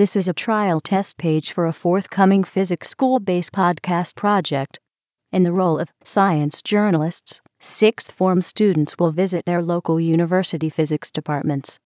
This is a trial test page for a forthcoming physics school-based podcast project. In the role of science journalists, sixth form students will visit their local university physics departments.